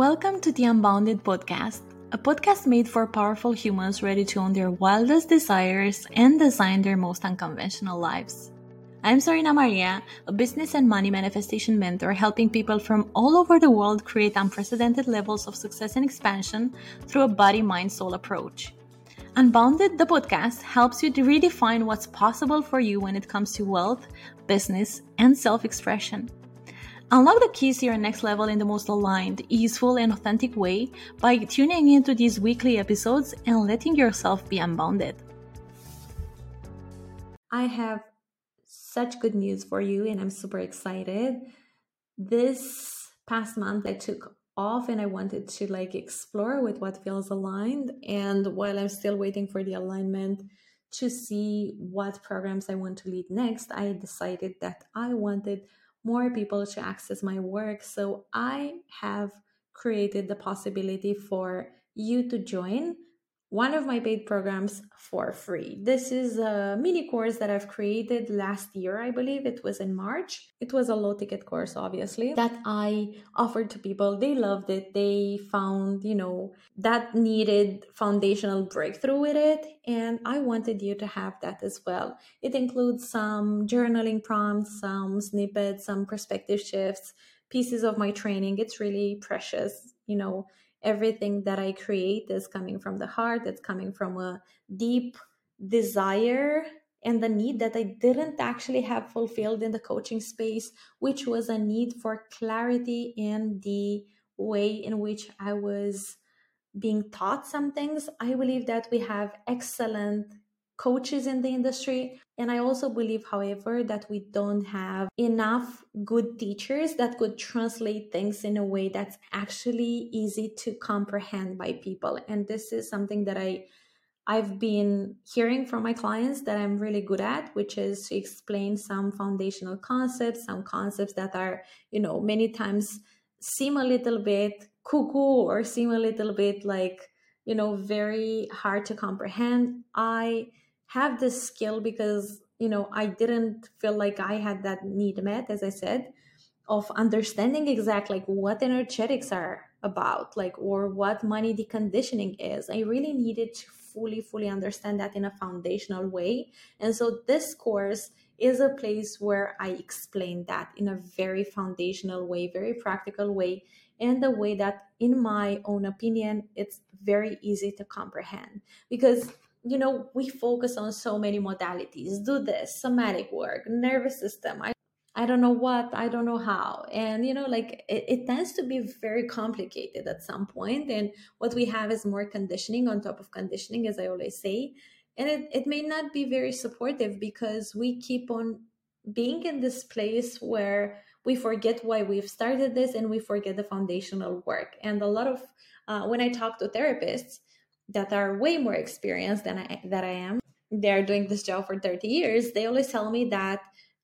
Welcome to the Unbounded podcast, a podcast made for powerful humans ready to own their wildest desires and design their most unconventional lives. I'm Sorina Maria, a business and money manifestation mentor helping people from all over the world create unprecedented levels of success and expansion through a body-mind-soul approach. Unbounded, the podcast, helps you to redefine what's possible for you when it comes to wealth, business, and self-expression. Unlock the keys to your next level in the most aligned, easeful, and authentic way by tuning into these weekly episodes and letting yourself be unbounded. I have such good news for you, and I'm super excited. This past month, I took off and I wanted to explore with what feels aligned. And while I'm still waiting for the alignment to see what programs I want to lead next, I decided that I wanted more people to access my work. So I have created the possibility for you to join one of my paid programs for free. This is a mini course that I've created last year. I believe it was in March. It was a low ticket course, obviously, that I offered to people. They loved it. They found, that needed foundational breakthrough with it. And I wanted you to have that as well. It includes some journaling prompts, some snippets, some perspective shifts, pieces of my training. It's really precious, Everything that I create is coming from the heart. It's coming from a deep desire and the need that I didn't actually have fulfilled in the coaching space, which was a need for clarity in the way in which I was being taught some things. I believe that we have excellent coaches in the industry. And I also believe, however, that we don't have enough good teachers that could translate things in a way that's actually easy to comprehend by people. And this is something that I've been hearing from my clients that I'm really good at, which is to explain some foundational concepts, some concepts that are, many times seem a little bit cuckoo or seem a little bit very hard to comprehend. I have this skill because, I didn't feel like I had that need met, as I said, of understanding exactly what energetics are about, or what money deconditioning is. I really needed to fully understand that in a foundational way. And so this course is a place where I explain that in a very foundational way, very practical way, and the way that, in my own opinion, it's very easy to comprehend because we focus on so many modalities. Do this, somatic work, nervous system. I don't know what, I don't know how. And, it tends to be very complicated at some point. And what we have is more conditioning on top of conditioning, as I always say. And it may not be very supportive because we keep on being in this place where we forget why we've started this and we forget the foundational work. And a lot of, when I talk to therapists, that are way more experienced than I am. They're doing this job for 30 years. They always tell me that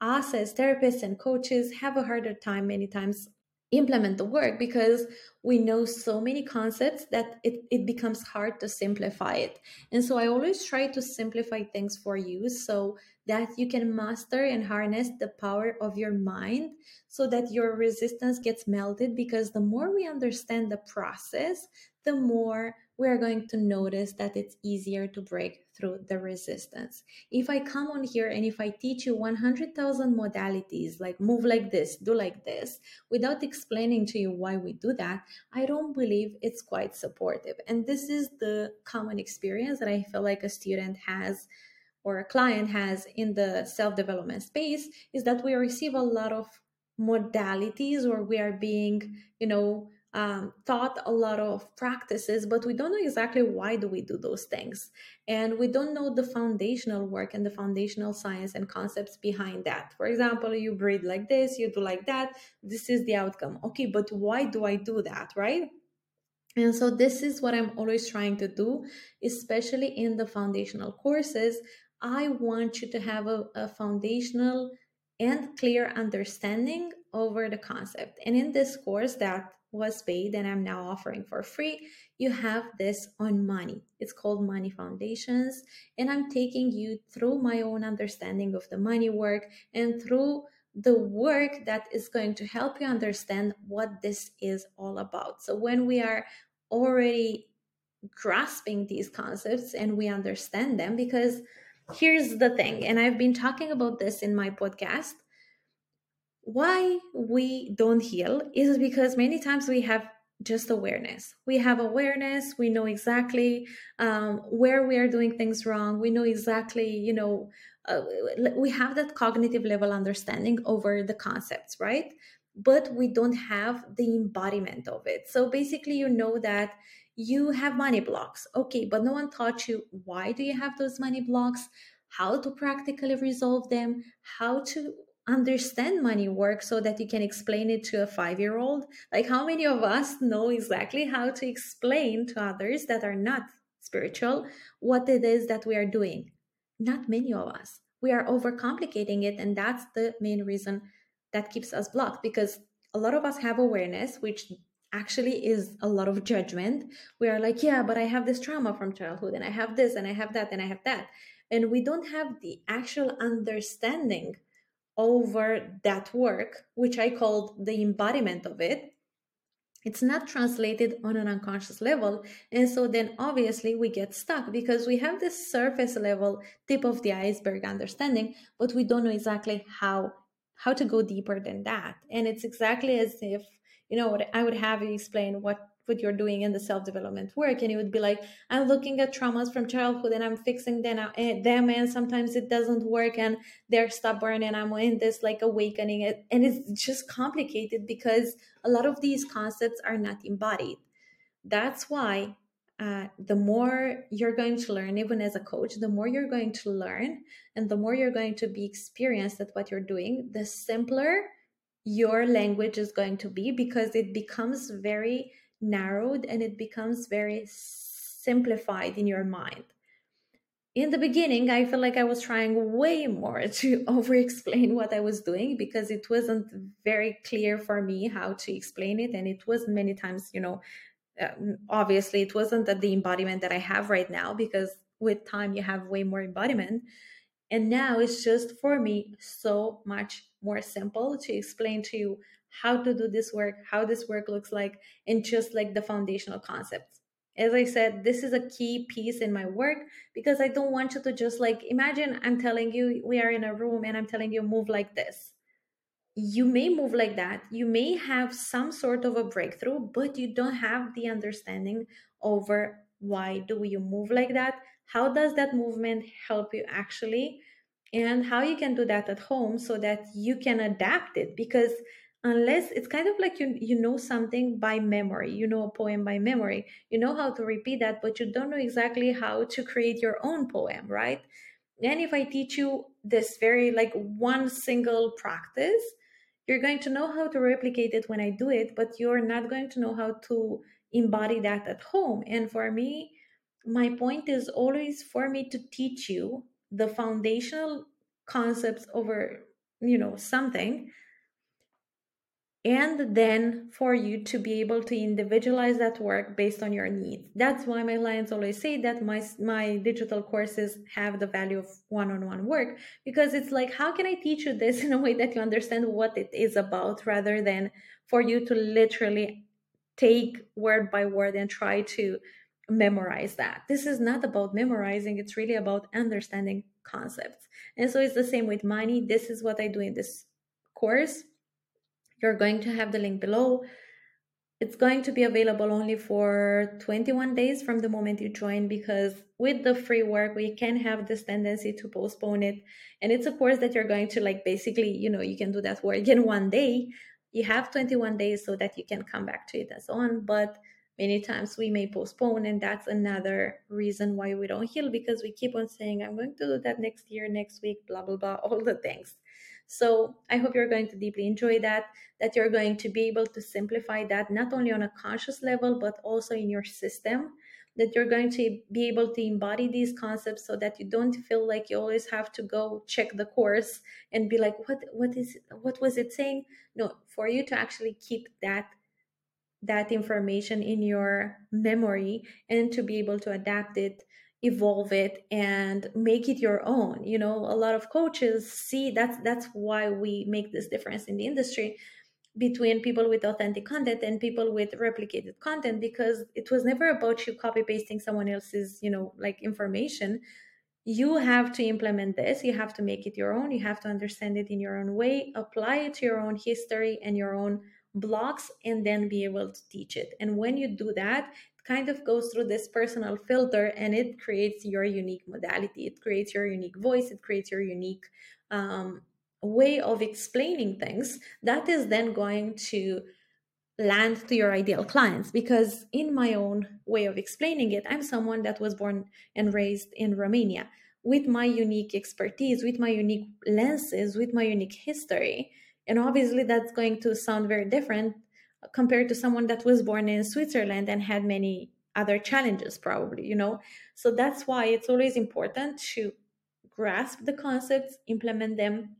us as therapists and coaches have a harder time many times implement the work because we know so many concepts that it becomes hard to simplify it. And so I always try to simplify things for you so that you can master and harness the power of your mind so that your resistance gets melted, because the more we understand the process, the more we are going to notice that it's easier to break through the resistance. If I come on here and if I teach you 100,000 modalities, like move like this, do like this, without explaining to you why we do that, I don't believe it's quite supportive. And this is the common experience that I feel like a student has or a client has in the self-development space, is that we receive a lot of modalities or we are being, taught a lot of practices, but we don't know exactly why do we do those things. And we don't know the foundational work and the foundational science and concepts behind that. For example, you breathe like this, you do like that. This is the outcome. Okay, but why do I do that, right? And so this is what I'm always trying to do, especially in the foundational courses. I want you to have a foundational and clear understanding over the concept. And in this course that was paid and I'm now offering for free, you have this on money. It's called Money Foundations. And I'm taking you through my own understanding of the money work and through the work that is going to help you understand what this is all about. So when we are already grasping these concepts and we understand them, because here's the thing, and I've been talking about this in my podcast, why we don't heal is because many times we have just awareness. We have awareness. We know exactly where we are doing things wrong. We know exactly, we have that cognitive level understanding over the concepts, right? But we don't have the embodiment of it. So basically, you know that you have money blocks. Okay, but no one taught you why do you have those money blocks, how to practically resolve them, how to understand money work so that you can explain it to a 5-year-old. Like, how many of us know exactly how to explain to others that are not spiritual what it is that we are doing? Not many of us. We are overcomplicating it, and that's the main reason that keeps us blocked, because a lot of us have awareness, which actually is a lot of judgment. We are like, yeah, but I have this trauma from childhood, and I have this, and I have that, and I have that. And we don't have the actual understanding over that work, which I called the embodiment of it. It's not translated on an unconscious level. And so then obviously we get stuck because we have this surface level, tip of the iceberg understanding, but we don't know exactly how to go deeper than that. And it's exactly as if, I would have you explain what you're doing in the self-development work. And it would be like, I'm looking at traumas from childhood and I'm fixing them. And sometimes it doesn't work and they're stubborn and I'm in this like awakening. And it's just complicated because a lot of these concepts are not embodied. That's why the more you're going to learn, even as a coach, the more you're going to learn and the more you're going to be experienced at what you're doing, the simpler your language is going to be, because it becomes very narrowed and it becomes very simplified in your mind. In the beginning, I feel like I was trying way more to over explain what I was doing because it wasn't very clear for me how to explain it. And it wasn't many times, obviously it wasn't at the embodiment that I have right now, because with time you have way more embodiment. And now it's just for me so much more simple to explain to you how to do this work, how this work looks like, and just like the foundational concepts. As I said, this is a key piece in my work because I don't want you to just like, imagine I'm telling you we are in a room and I'm telling you move like this. You may move like that. You may have some sort of a breakthrough, but you don't have the understanding over why do you move like that? How does that movement help you actually? And how you can do that at home so that you can adapt it, because unless it's kind of like you know something by memory, a poem by memory, you know how to repeat that, but you don't know exactly how to create your own poem, right? And if I teach you this very like one single practice, you're going to know how to replicate it when I do it, but you're not going to know how to embody that at home. And for me, my point is always for me to teach you the foundational concepts over, something. And then for you to be able to individualize that work based on your needs. That's why my clients always say that my digital courses have the value of one-on-one work, because it's like, how can I teach you this in a way that you understand what it is about, rather than for you to literally take word by word and try to memorize that. This is not about memorizing. It's really about understanding concepts. And so it's the same with money. This is what I do in this course. You're going to have the link below. It's going to be available only for 21 days from the moment you join, because with the free work, we can have this tendency to postpone it. And it's a course that you're going to like, basically, you can do that work in one day. You have 21 days so that you can come back to it and so on. But many times we may postpone. And that's another reason why we don't heal, because we keep on saying, I'm going to do that next year, next week, blah, blah, blah, all the things. So I hope you're going to deeply enjoy that you're going to be able to simplify that, not only on a conscious level, but also in your system, that you're going to be able to embody these concepts so that you don't feel like you always have to go check the course and be like, what was it saying? No, for you to actually keep that information in your memory and to be able to adapt it evolve it and make it your own. You know, a lot of coaches see that's why we make this difference in the industry between people with authentic content and people with replicated content, because it was never about you copy pasting someone else's, you know, like information. You have to implement this. You have to make it your own. You have to understand it in your own way, apply it to your own history and your own blocks, and then be able to teach it. And when you do that, it kind of goes through this personal filter and it creates your unique modality. It creates your unique voice. It creates your unique way of explaining things that is then going to land to your ideal clients. Because in my own way of explaining it, I'm someone that was born and raised in Romania with my unique expertise, with my unique lenses, with my unique history. And obviously that's going to sound very different compared to someone that was born in Switzerland and had many other challenges probably, you know. So that's why it's always important to grasp the concepts, implement them,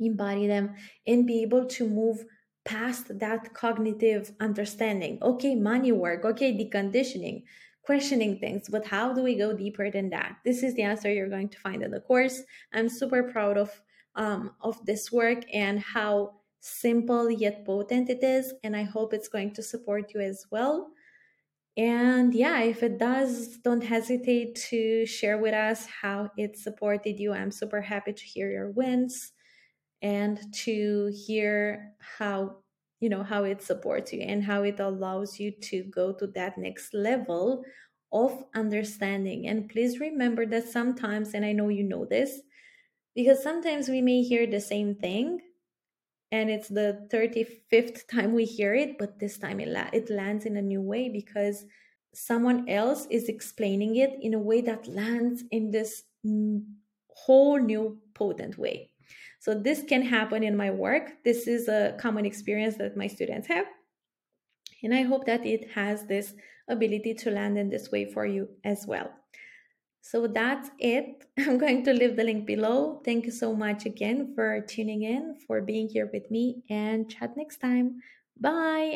embody them, and be able to move past that cognitive understanding. Okay, money work, okay, deconditioning, questioning things, but how do we go deeper than that? This is the answer you're going to find in the course. I'm super proud of this work and how simple yet potent it is, and I hope it's going to support you as well. And yeah, if it does, don't hesitate to share with us how it supported you. I'm super happy to hear your wins and to hear how, you know, how it supports you and how it allows you to go to that next level of understanding. And please remember that sometimes, and I know you know this, because sometimes we may hear the same thing and it's the 35th time we hear it, but this time it lands in a new way because someone else is explaining it in a way that lands in this whole new potent way. So this can happen in my work. This is a common experience that my students have. And I hope that it has this ability to land in this way for you as well. So that's it. I'm going to leave the link below. Thank you so much again for tuning in, for being here with me, and chat next time. Bye.